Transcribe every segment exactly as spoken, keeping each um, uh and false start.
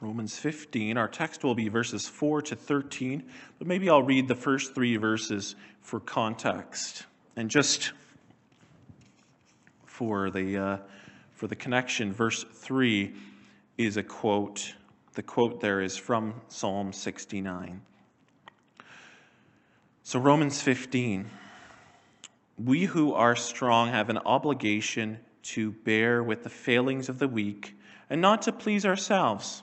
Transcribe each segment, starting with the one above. Romans fifteen. Our text will be verses four to thirteen, but maybe I'll read the first three verses for context. And just for the uh, for the connection, verse three is a quote. The quote there is from Psalm sixty-nine. So Romans fifteen, we who are strong have an obligation to bear with the failings of the weak and not to please ourselves.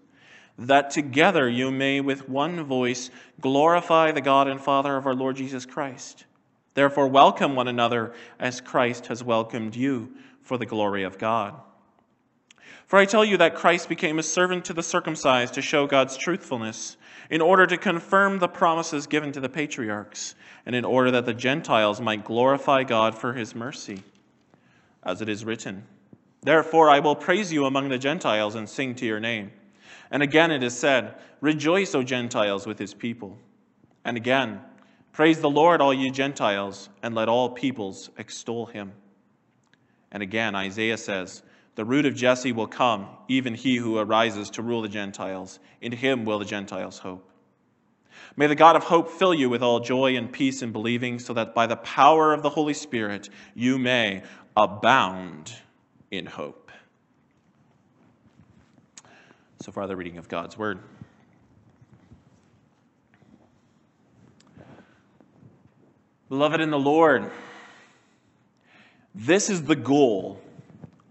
that together you may with one voice glorify the God and Father of our Lord Jesus Christ. Therefore welcome one another as Christ has welcomed you for the glory of God. For I tell you that Christ became a servant to the circumcised to show God's truthfulness, in order to confirm the promises given to the patriarchs, and in order that the Gentiles might glorify God for his mercy. As it is written, therefore I will praise you among the Gentiles and sing to your name. And again it is said, rejoice, O Gentiles, with his people. And again, praise the Lord, all you Gentiles, and let all peoples extol him. And again Isaiah says, the root of Jesse will come, even he who arises to rule the Gentiles. In him will the Gentiles hope. May the God of hope fill you with all joy and peace in believing, so that by the power of the Holy Spirit you may abound in hope. So far, the reading of God's word. Beloved in the Lord, this is the goal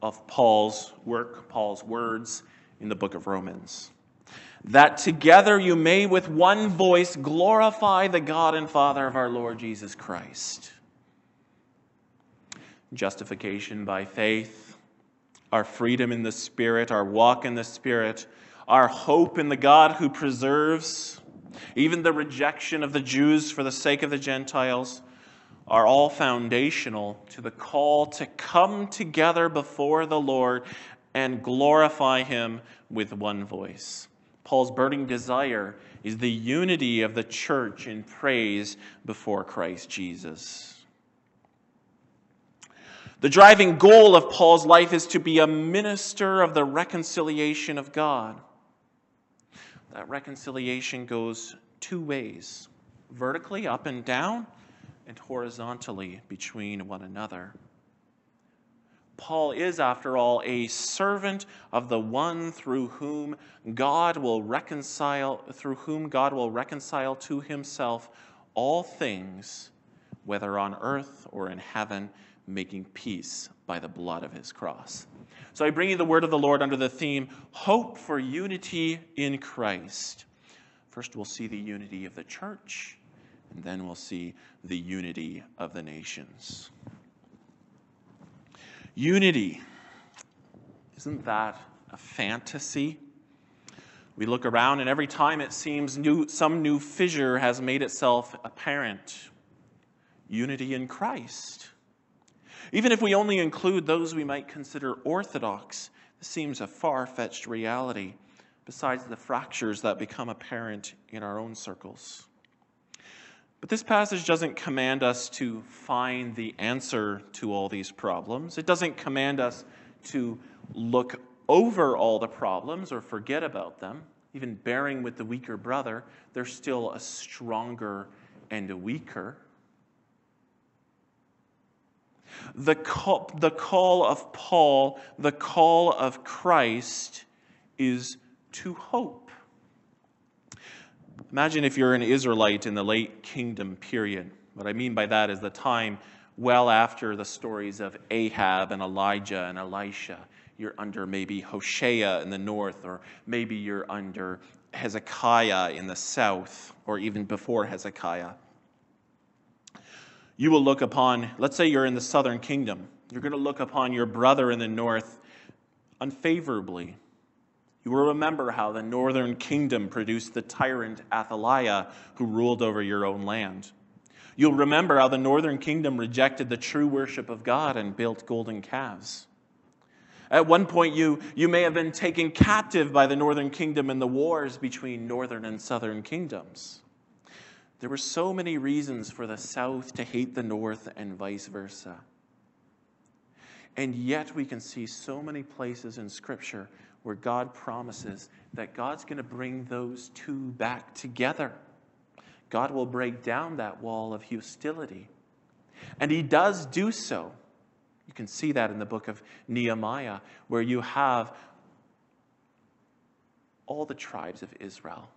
of Paul's work, Paul's words in the book of Romans. That together you may with one voice glorify the God and Father of our Lord Jesus Christ. Justification by faith, our freedom in the Spirit, our walk in the Spirit, our hope in the God who preserves, even the rejection of the Jews for the sake of the Gentiles, are all foundational to the call to come together before the Lord and glorify him with one voice. Paul's burning desire is the unity of the church in praise before Christ Jesus. The driving goal of Paul's life is to be a minister of the reconciliation of God. That reconciliation goes two ways, vertically up and down, and horizontally between one another. Paul is, after all, a servant of the one through whom God will reconcile, through whom God will reconcile to himself all things, whether on earth or in heaven, making peace by the blood of his cross. So I bring you the word of the Lord under the theme, Hope for Unity in Christ. First, we'll see the unity of the church, and then we'll see the unity of the nations. Unity. Isn't that a fantasy? We look around and every time it seems new, some new fissure has made itself apparent. Unity in Christ. Even if we only include those we might consider orthodox, this seems a far-fetched reality, besides the fractures that become apparent in our own circles. But this passage doesn't command us to find the answer to all these problems. It doesn't command us to look over all the problems or forget about them. Even bearing with the weaker brother, there's still a stronger and a weaker. The call, the call of Paul, the call of Christ is to hope. Imagine if you're an Israelite in the late kingdom period. What I mean by that is the time well after the stories of Ahab and Elijah and Elisha. You're under maybe Hoshea in the north, or maybe you're under Hezekiah in the south, or even before Hezekiah. You will look upon, let's say you're in the southern kingdom. You're going to look upon your brother in the north unfavorably. You will remember how the northern kingdom produced the tyrant Athaliah, who ruled over your own land. You'll remember how the northern kingdom rejected the true worship of God and built golden calves. At one point, you, you may have been taken captive by the northern kingdom in the wars between northern and southern kingdoms. There were so many reasons for the south to hate the north and vice versa. And yet we can see so many places in Scripture where God promises that God's going to bring those two back together. God will break down that wall of hostility. And he does do so. You can see that in the book of Nehemiah, where you have all the tribes of Israel,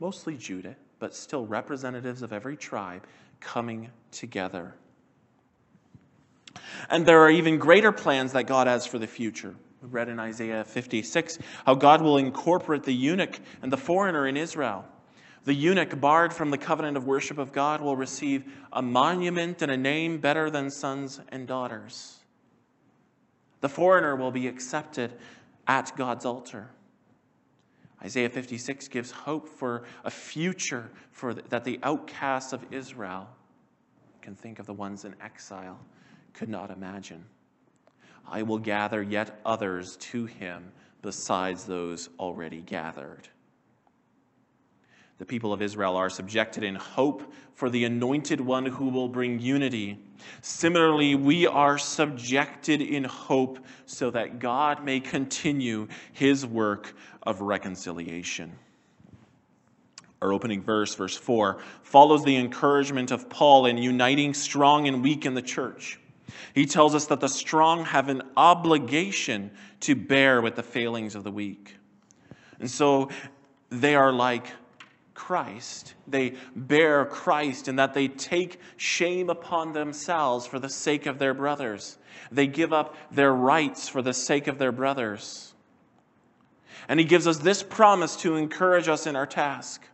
mostly Judah, but still representatives of every tribe coming together. And there are even greater plans that God has for the future. We read in Isaiah fifty-six how God will incorporate the eunuch and the foreigner in Israel. The eunuch, barred from the covenant of worship of God, will receive a monument and a name better than sons and daughters. The foreigner will be accepted at God's altar. Isaiah fifty-six gives hope for a future for the, that the outcasts of Israel, you can think of the ones in exile, could not imagine. I will gather yet others to him besides those already gathered. The people of Israel are subjected in hope for the anointed one who will bring unity. Similarly, we are subjected in hope so that God may continue his work of reconciliation. Our opening verse, verse four, follows the encouragement of Paul in uniting strong and weak in the church. He tells us that the strong have an obligation to bear with the failings of the weak. And so they are like Christ. They bear Christ in that they take shame upon themselves for the sake of their brothers. They give up their rights for the sake of their brothers. And he gives us this promise to encourage us in our task.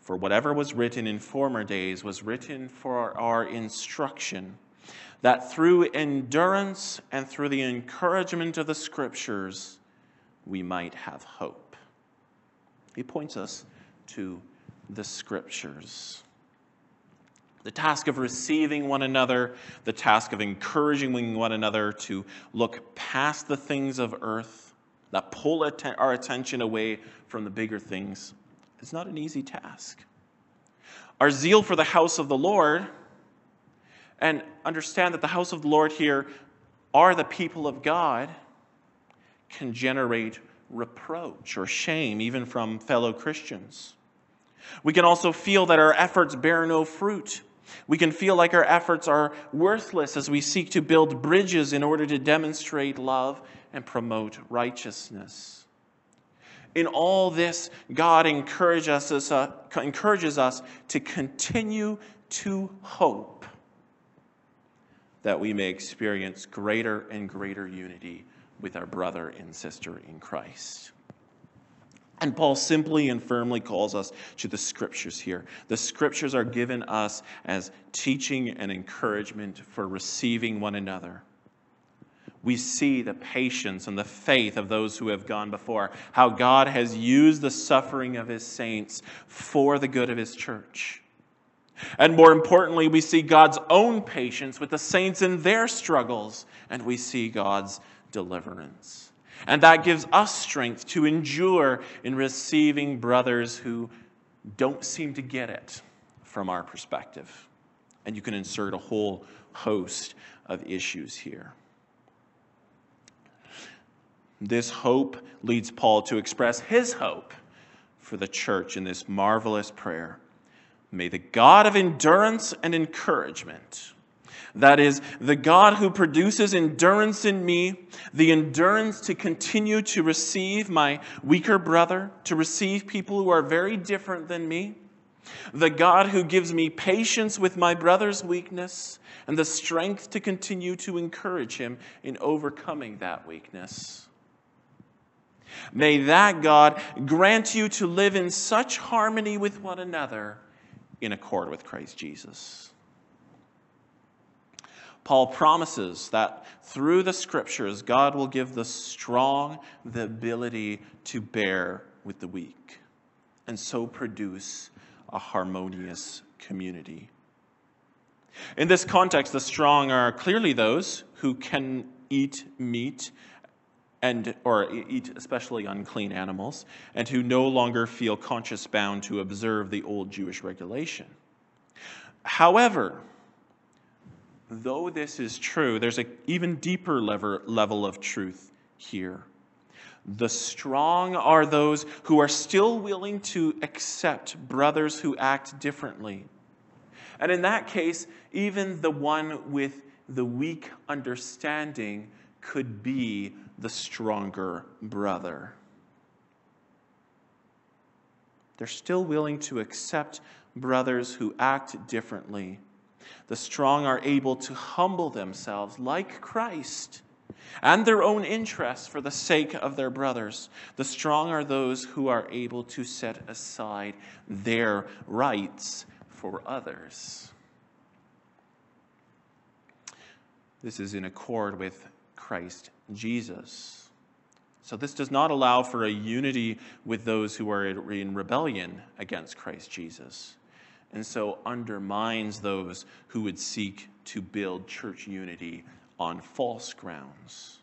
For whatever was written in former days was written for our instruction, that through endurance and through the encouragement of the Scriptures, we might have hope. He points us to the Scriptures. The task of receiving one another, the task of encouraging one another to look past the things of earth, that pull our attention away from the bigger things, is not an easy task. Our zeal for the house of the Lord, and understand that the house of the Lord here are the people of God, can generate reproach or shame even from fellow Christians. We can also feel that our efforts bear no fruit. We can feel like our efforts are worthless as we seek to build bridges in order to demonstrate love and promote righteousness. In all this, God encourages us, uh, encourages us to continue to hope that we may experience greater and greater unity with our brother and sister in Christ. And Paul simply and firmly calls us to the Scriptures here. The Scriptures are given us as teaching and encouragement for receiving one another. We see the patience and the faith of those who have gone before, how God has used the suffering of his saints for the good of his church. And more importantly, we see God's own patience with the saints in their struggles, and we see God's deliverance. And that gives us strength to endure in receiving brothers who don't seem to get it from our perspective. And you can insert a whole host of issues here. This hope leads Paul to express his hope for the church in this marvelous prayer. May the God of endurance and encouragement, that is, the God who produces endurance in me, the endurance to continue to receive my weaker brother, to receive people who are very different than me, the God who gives me patience with my brother's weakness and the strength to continue to encourage him in overcoming that weakness. May that God grant you to live in such harmony with one another in accord with Christ Jesus. Paul promises that through the scriptures, God will give the strong the ability to bear with the weak, and so produce a harmonious community. In this context, the strong are clearly those who can eat meat and or eat especially unclean animals, and who no longer feel conscience bound to observe the old Jewish regulation. However, though this is true, there's an even deeper level of truth here. The strong are those who are still willing to accept brothers who act differently. And in that case, even the one with the weak understanding could be the stronger brother. They're still willing to accept brothers who act differently. The strong are able to humble themselves like Christ and their own interests for the sake of their brothers. The strong are those who are able to set aside their rights for others. This is in accord with Christ Jesus. So this does not allow for a unity with those who are in rebellion against Christ Jesus, and so undermines those who would seek to build church unity on false grounds.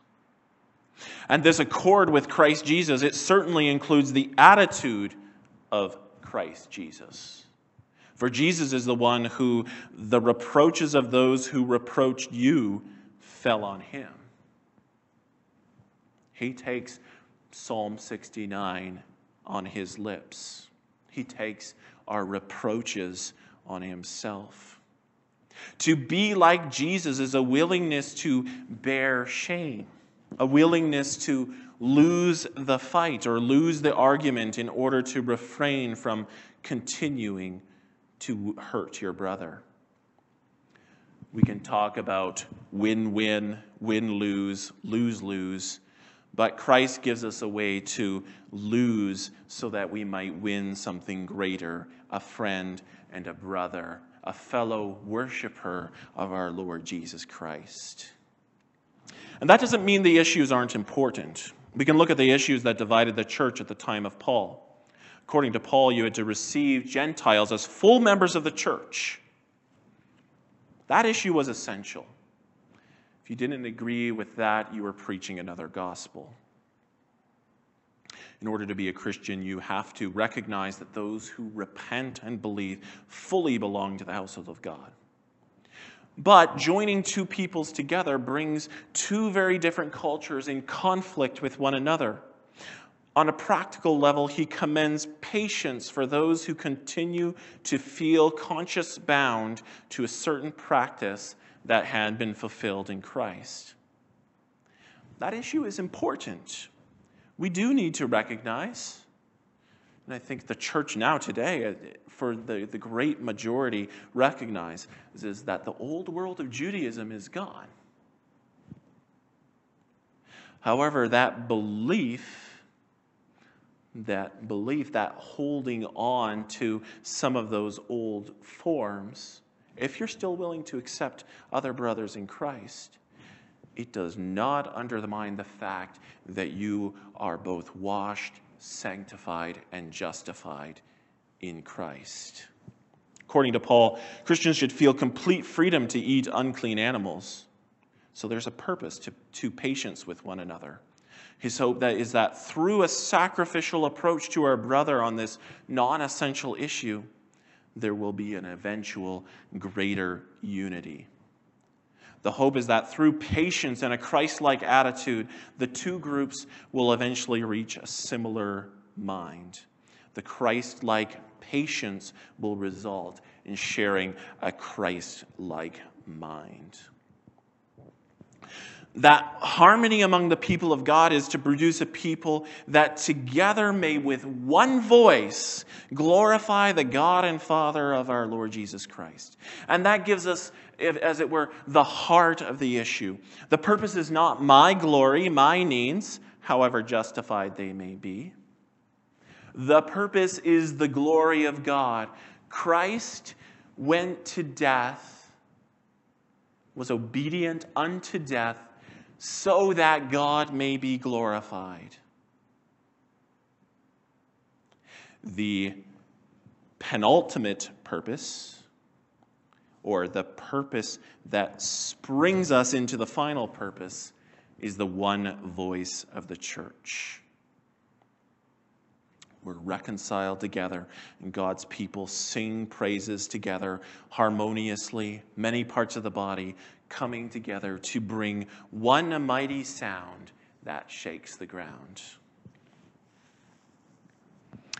And this accord with Christ Jesus, it certainly includes the attitude of Christ Jesus. For Jesus is the one who the reproaches of those who reproached you fell on him. He takes Psalm sixty-nine on his lips. He takes our reproaches on himself. To be like Jesus is a willingness to bear shame, a willingness to lose the fight or lose the argument in order to refrain from continuing to hurt your brother. We can talk about win-win, win-lose, lose-lose, but Christ gives us a way to lose so that we might win something greater, a friend and a brother, a fellow worshiper of our Lord Jesus Christ. And that doesn't mean the issues aren't important. We can look at the issues that divided the church at the time of Paul. According to Paul, you had to receive Gentiles as full members of the church. That issue was essential. If you didn't agree with that, you were preaching another gospel. In order to be a Christian, you have to recognize that those who repent and believe fully belong to the household of God. But joining two peoples together brings two very different cultures in conflict with one another. On a practical level, he commends patience for those who continue to feel conscience bound to a certain practice that had been fulfilled in Christ. That issue is important. We do need to recognize, and I think the church now today, for the, the great majority, recognizes is that the old world of Judaism is gone. However, that belief, that belief, that holding on to some of those old forms, if you're still willing to accept other brothers in Christ, it does not undermine the fact that you are both washed, sanctified, and justified in Christ. According to Paul, Christians should feel complete freedom to eat unclean animals. So there's a purpose to, to patience with one another. His hope that is that through a sacrificial approach to our brother on this non-essential issue, there will be an eventual greater unity. The hope is that through patience and a Christ-like attitude, the two groups will eventually reach a similar mind. The Christ-like patience will result in sharing a Christ-like mind. That harmony among the people of God is to produce a people that together may with one voice glorify the God and Father of our Lord Jesus Christ. And that gives us, as it were, the heart of the issue. The purpose is not my glory, my needs, however justified they may be. The purpose is the glory of God. Christ went to death was obedient unto death, so that God may be glorified. The penultimate purpose, or the purpose that springs us into the final purpose, is the one voice of the church. We're reconciled together, and God's people sing praises together harmoniously, many parts of the body coming together to bring one mighty sound that shakes the ground. I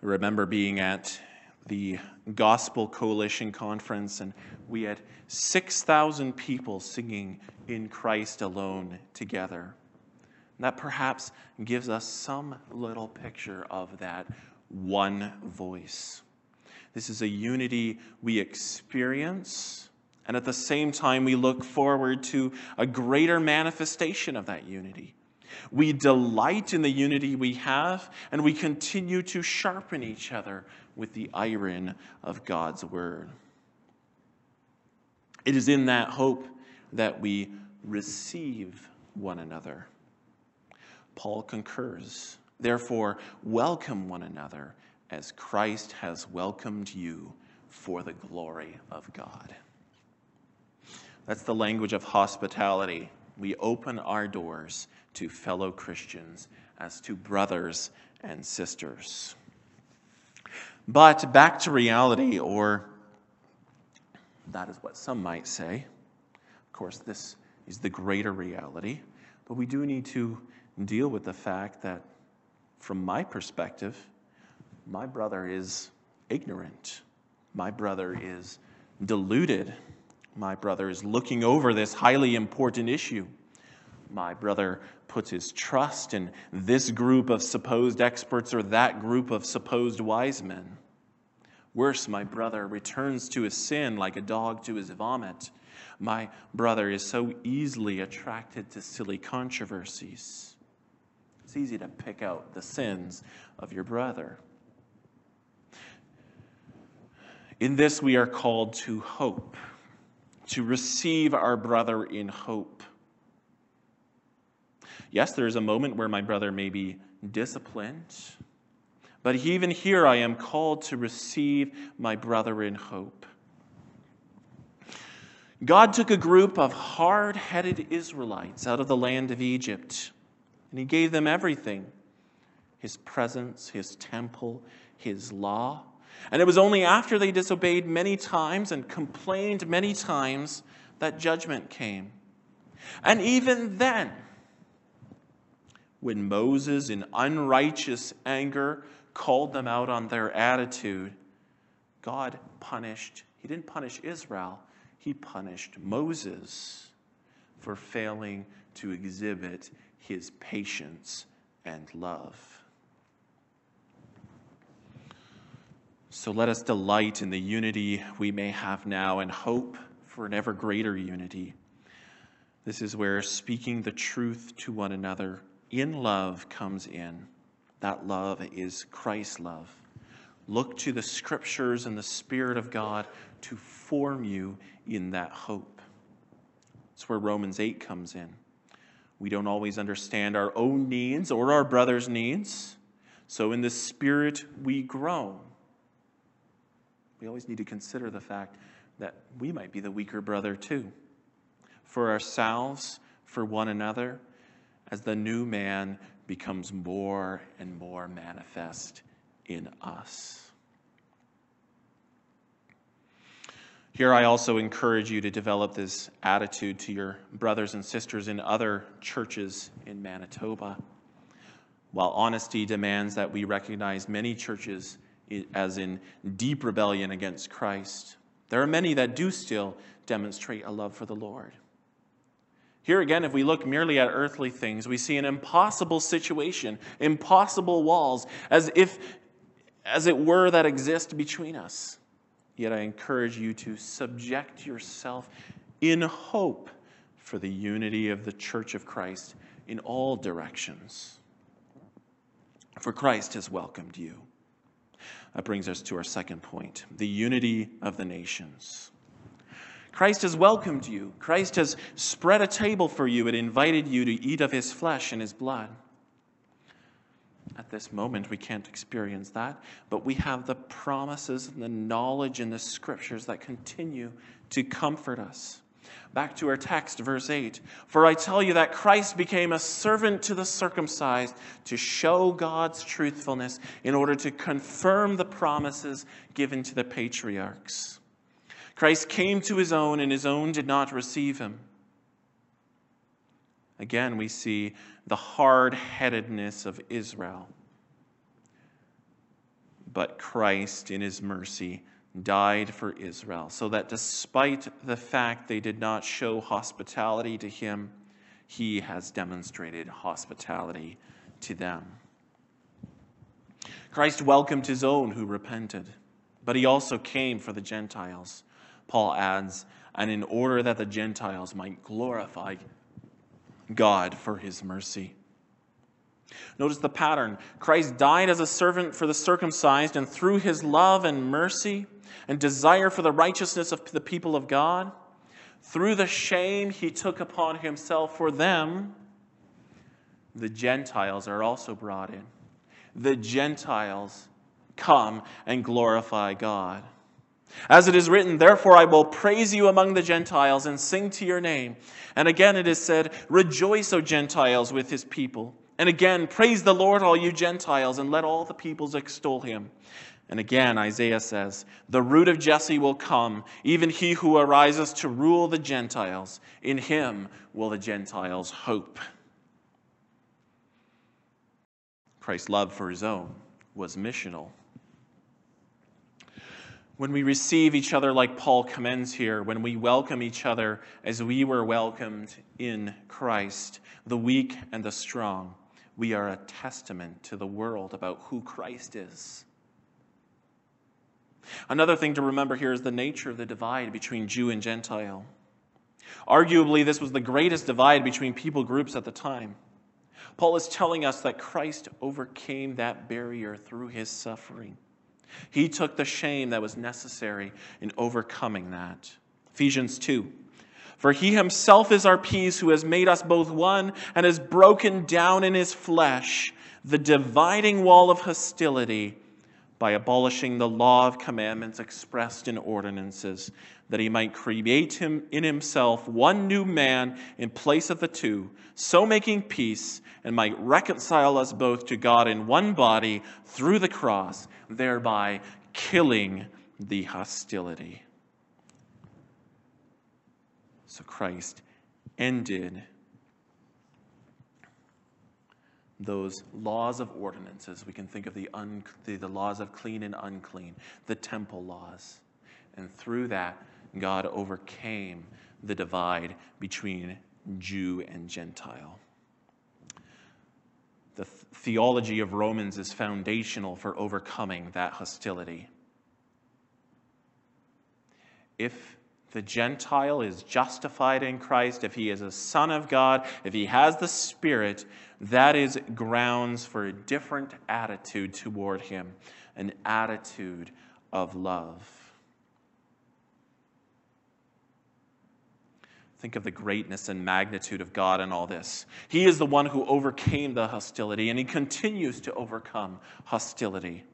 remember being at the Gospel Coalition Conference, and we had six thousand people singing "In Christ Alone" together. That perhaps gives us some little picture of that one voice. This is a unity we experience, and at the same time we look forward to a greater manifestation of that unity. We delight in the unity we have, and we continue to sharpen each other with the iron of God's word. It is in that hope that we receive one another. Paul concurs, "Therefore, welcome one another as Christ has welcomed you for the glory of God." That's the language of hospitality. We open our doors to fellow Christians as to brothers and sisters. But back to reality, or that is what some might say. Of course, this is the greater reality, but we do need to deal with the fact that, from my perspective, my brother is ignorant. My brother is deluded. My brother is looking over this highly important issue. My brother puts his trust in this group of supposed experts or that group of supposed wise men. Worse, my brother returns to his sin like a dog to his vomit. My brother is so easily attracted to silly controversies. It's easy to pick out the sins of your brother. In this, we are called to hope, to receive our brother in hope. Yes, there is a moment where my brother may be disciplined, but even here I am called to receive my brother in hope. God took a group of hard-headed Israelites out of the land of Egypt, and he gave them everything: his presence, his temple, his law. And it was only after they disobeyed many times and complained many times that judgment came. And even then, when Moses, in unrighteous anger, called them out on their attitude, God punished. He didn't punish Israel. He punished Moses for failing to exhibit his patience and love. So let us delight in the unity we may have now and hope for an ever greater unity. This is where speaking the truth to one another in love comes in. That love is Christ's love. Look to the scriptures and the Spirit of God to form you in that hope. That's where Romans eight comes in. We don't always understand our own needs or our brother's needs, so in the Spirit we grow. We always need to consider the fact that we might be the weaker brother too, for ourselves, for one another, as the new man becomes more and more manifest in us. Here I also encourage you to develop this attitude to your brothers and sisters in other churches in Manitoba. While honesty demands that we recognize many churches as in deep rebellion against Christ, there are many that do still demonstrate a love for the Lord. Here again, if we look merely at earthly things, we see an impossible situation, impossible walls, as if, as it were, that exist between us. Yet I encourage you to subject yourself in hope for the unity of the Church of Christ in all directions. For Christ has welcomed you. That brings us to our second point, the unity of the nations. Christ has welcomed you. Christ has spread a table for you and invited you to eat of his flesh and his blood. At this moment, we can't experience that, but we have the promises and the knowledge in the scriptures that continue to comfort us. Back to our text, verse eight. For I tell you that Christ became a servant to the circumcised to show God's truthfulness in order to confirm the promises given to the patriarchs. Christ came to his own, and his own did not receive him. Again, we see the hard-headedness of Israel. But Christ, in his mercy, died for Israel, so that despite the fact they did not show hospitality to him, he has demonstrated hospitality to them. Christ welcomed his own who repented, but he also came for the Gentiles. Paul adds, and in order that the Gentiles might glorify God for his mercy. Notice the pattern. Christ died as a servant for the circumcised, and through his love and mercy and desire for the righteousness of the people of God, through the shame he took upon himself for them, the Gentiles are also brought in. The Gentiles come and glorify God. As it is written, therefore I will praise you among the Gentiles and sing to your name. And again it is said, rejoice, O Gentiles, with his people. And again, praise the Lord, all you Gentiles, and let all the peoples extol him. And again, Isaiah says, the root of Jesse will come, even he who arises to rule the Gentiles. In him will the Gentiles hope. Christ's love for his own was missional. When we receive each other like Paul commends here, when we welcome each other as we were welcomed in Christ, the weak and the strong, we are a testament to the world about who Christ is. Another thing to remember here is the nature of the divide between Jew and Gentile. Arguably, this was the greatest divide between people groups at the time. Paul is telling us that Christ overcame that barrier through his suffering. He took the shame that was necessary in overcoming that. Ephesians two. For he himself is our peace, who has made us both one and has broken down in his flesh the dividing wall of hostility by abolishing the law of commandments expressed in ordinances, that he might create him in himself one new man in place of the two, so making peace, and might reconcile us both to God in one body through the cross, thereby killing the hostility. So Christ ended those laws of ordinances. We can think of the, un- the, the laws of clean and unclean, the temple laws. And through that, God overcame the divide between Jew and Gentile. The th- theology of Romans is foundational for overcoming that hostility. If the Gentile is justified in Christ, if he is a son of God, if he has the Spirit, that is grounds for a different attitude toward him, an attitude of love. Think of the greatness and magnitude of God in all this. He is the one who overcame the hostility, and he continues to overcome hostility.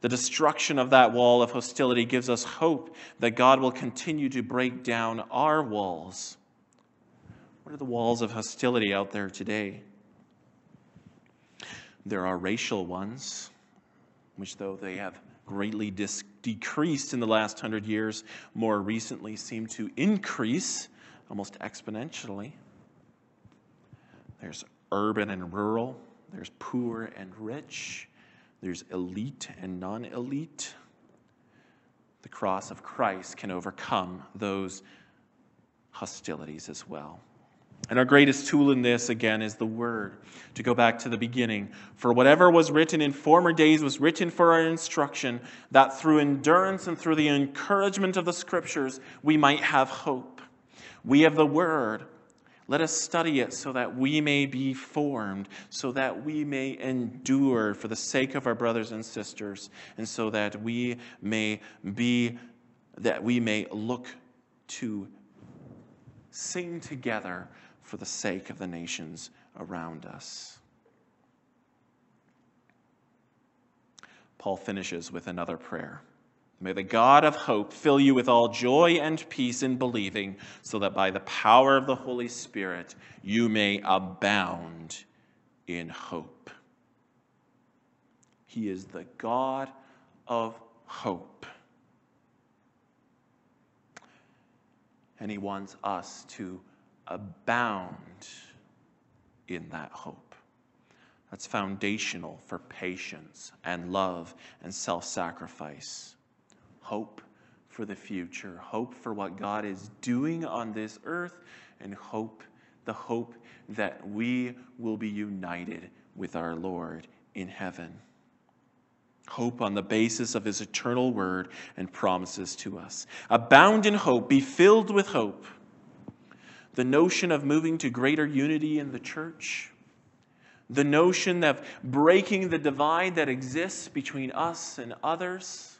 The destruction of that wall of hostility gives us hope that God will continue to break down our walls. What are the walls of hostility out there today? There are racial ones, which though they have greatly dis- decreased in the last hundred years, more recently seem to increase almost exponentially. There's urban and rural. There's poor and rich. There's elite and non-elite. The cross of Christ can overcome those hostilities as well. And our greatest tool in this, again, is the Word. To go back to the beginning, for whatever was written in former days was written for our instruction, that through endurance and through the encouragement of the Scriptures we might have hope. We have the Word. Let us study it so that we may be formed, so that we may endure for the sake of our brothers and sisters, and so that we may be, that we may look to sing together for the sake of the nations around us. Paul finishes with another prayer. May the God of hope fill you with all joy and peace in believing, so that by the power of the Holy Spirit you may abound in hope. He is the God of hope. And he wants us to abound in that hope. That's foundational for patience and love and self-sacrifice. Hope for the future, hope for what God is doing on this earth, and hope, the hope that we will be united with our Lord in heaven. Hope on the basis of his eternal word and promises to us. Abound in hope, be filled with hope. The notion of moving to greater unity in the church, the notion of breaking the divide that exists between us and others.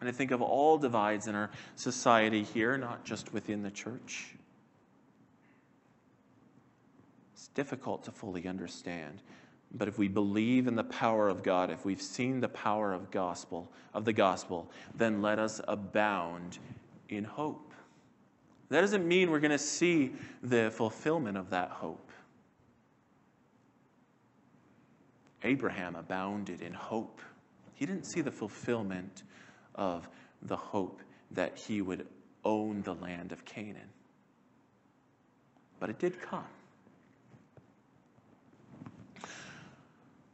And I think of all divides in our society here, not just within the church. It's difficult to fully understand, but if we believe in the power of God, if we've seen the power of gospel, of the gospel, then let us abound in hope. That doesn't mean we're going to see the fulfillment of that hope. Abraham abounded in hope. He didn't see the fulfillment of the hope that he would own the land of Canaan. But it did come.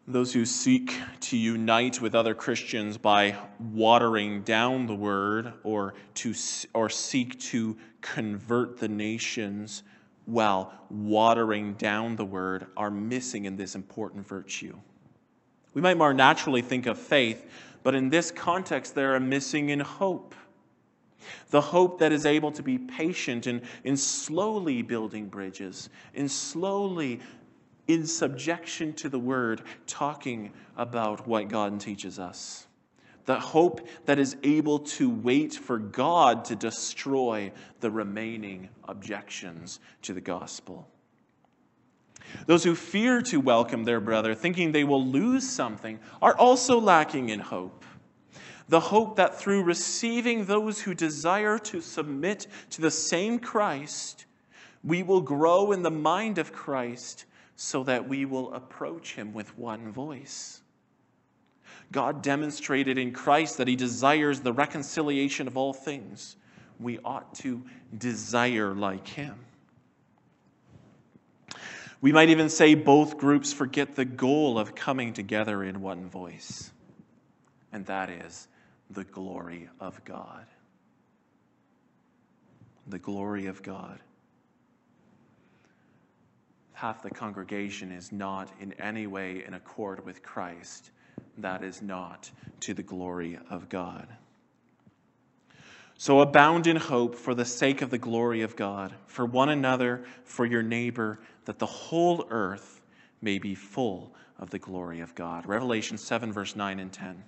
Those who seek to unite with other Christians by watering down the word or to or seek to convert the nations while watering down the word are missing in this important virtue. We might more naturally think of faith, but in this context, they are missing in hope. The hope that is able to be patient in, in slowly building bridges, in slowly, in subjection to the word, talking about what God teaches us. The hope that is able to wait for God to destroy the remaining objections to the gospel. Those who fear to welcome their brother, thinking they will lose something, are also lacking in hope. The hope that through receiving those who desire to submit to the same Christ, we will grow in the mind of Christ so that we will approach him with one voice. God demonstrated in Christ that he desires the reconciliation of all things. We ought to desire like him. We might even say both groups forget the goal of coming together in one voice, and that is the glory of God. The glory of God. Half the congregation is not in any way in accord with Christ. That is not to the glory of God. So abound in hope for the sake of the glory of God, for one another, for your neighbor, that the whole earth may be full of the glory of God. Revelation seven, verse nine and ten.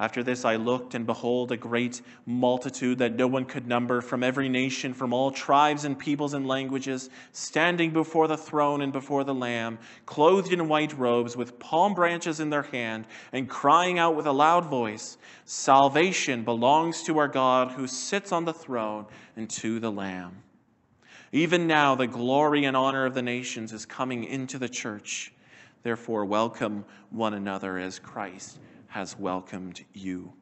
After this I looked, and behold, a great multitude that no one could number, from every nation, from all tribes and peoples and languages, standing before the throne and before the Lamb, clothed in white robes, with palm branches in their hand, and crying out with a loud voice, "Salvation belongs to our God who sits on the throne and to the Lamb." Even now the glory and honor of the nations is coming into the church. Therefore welcome one another as Christ has welcomed you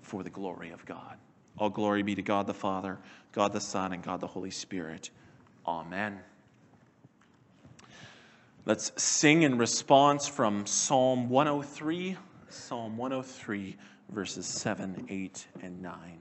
for the glory of God. All glory be to God the Father, God the Son, and God the Holy Spirit. Amen. Let's sing in response from Psalm one oh three, Psalm one oh three, verses seven, eight, and nine.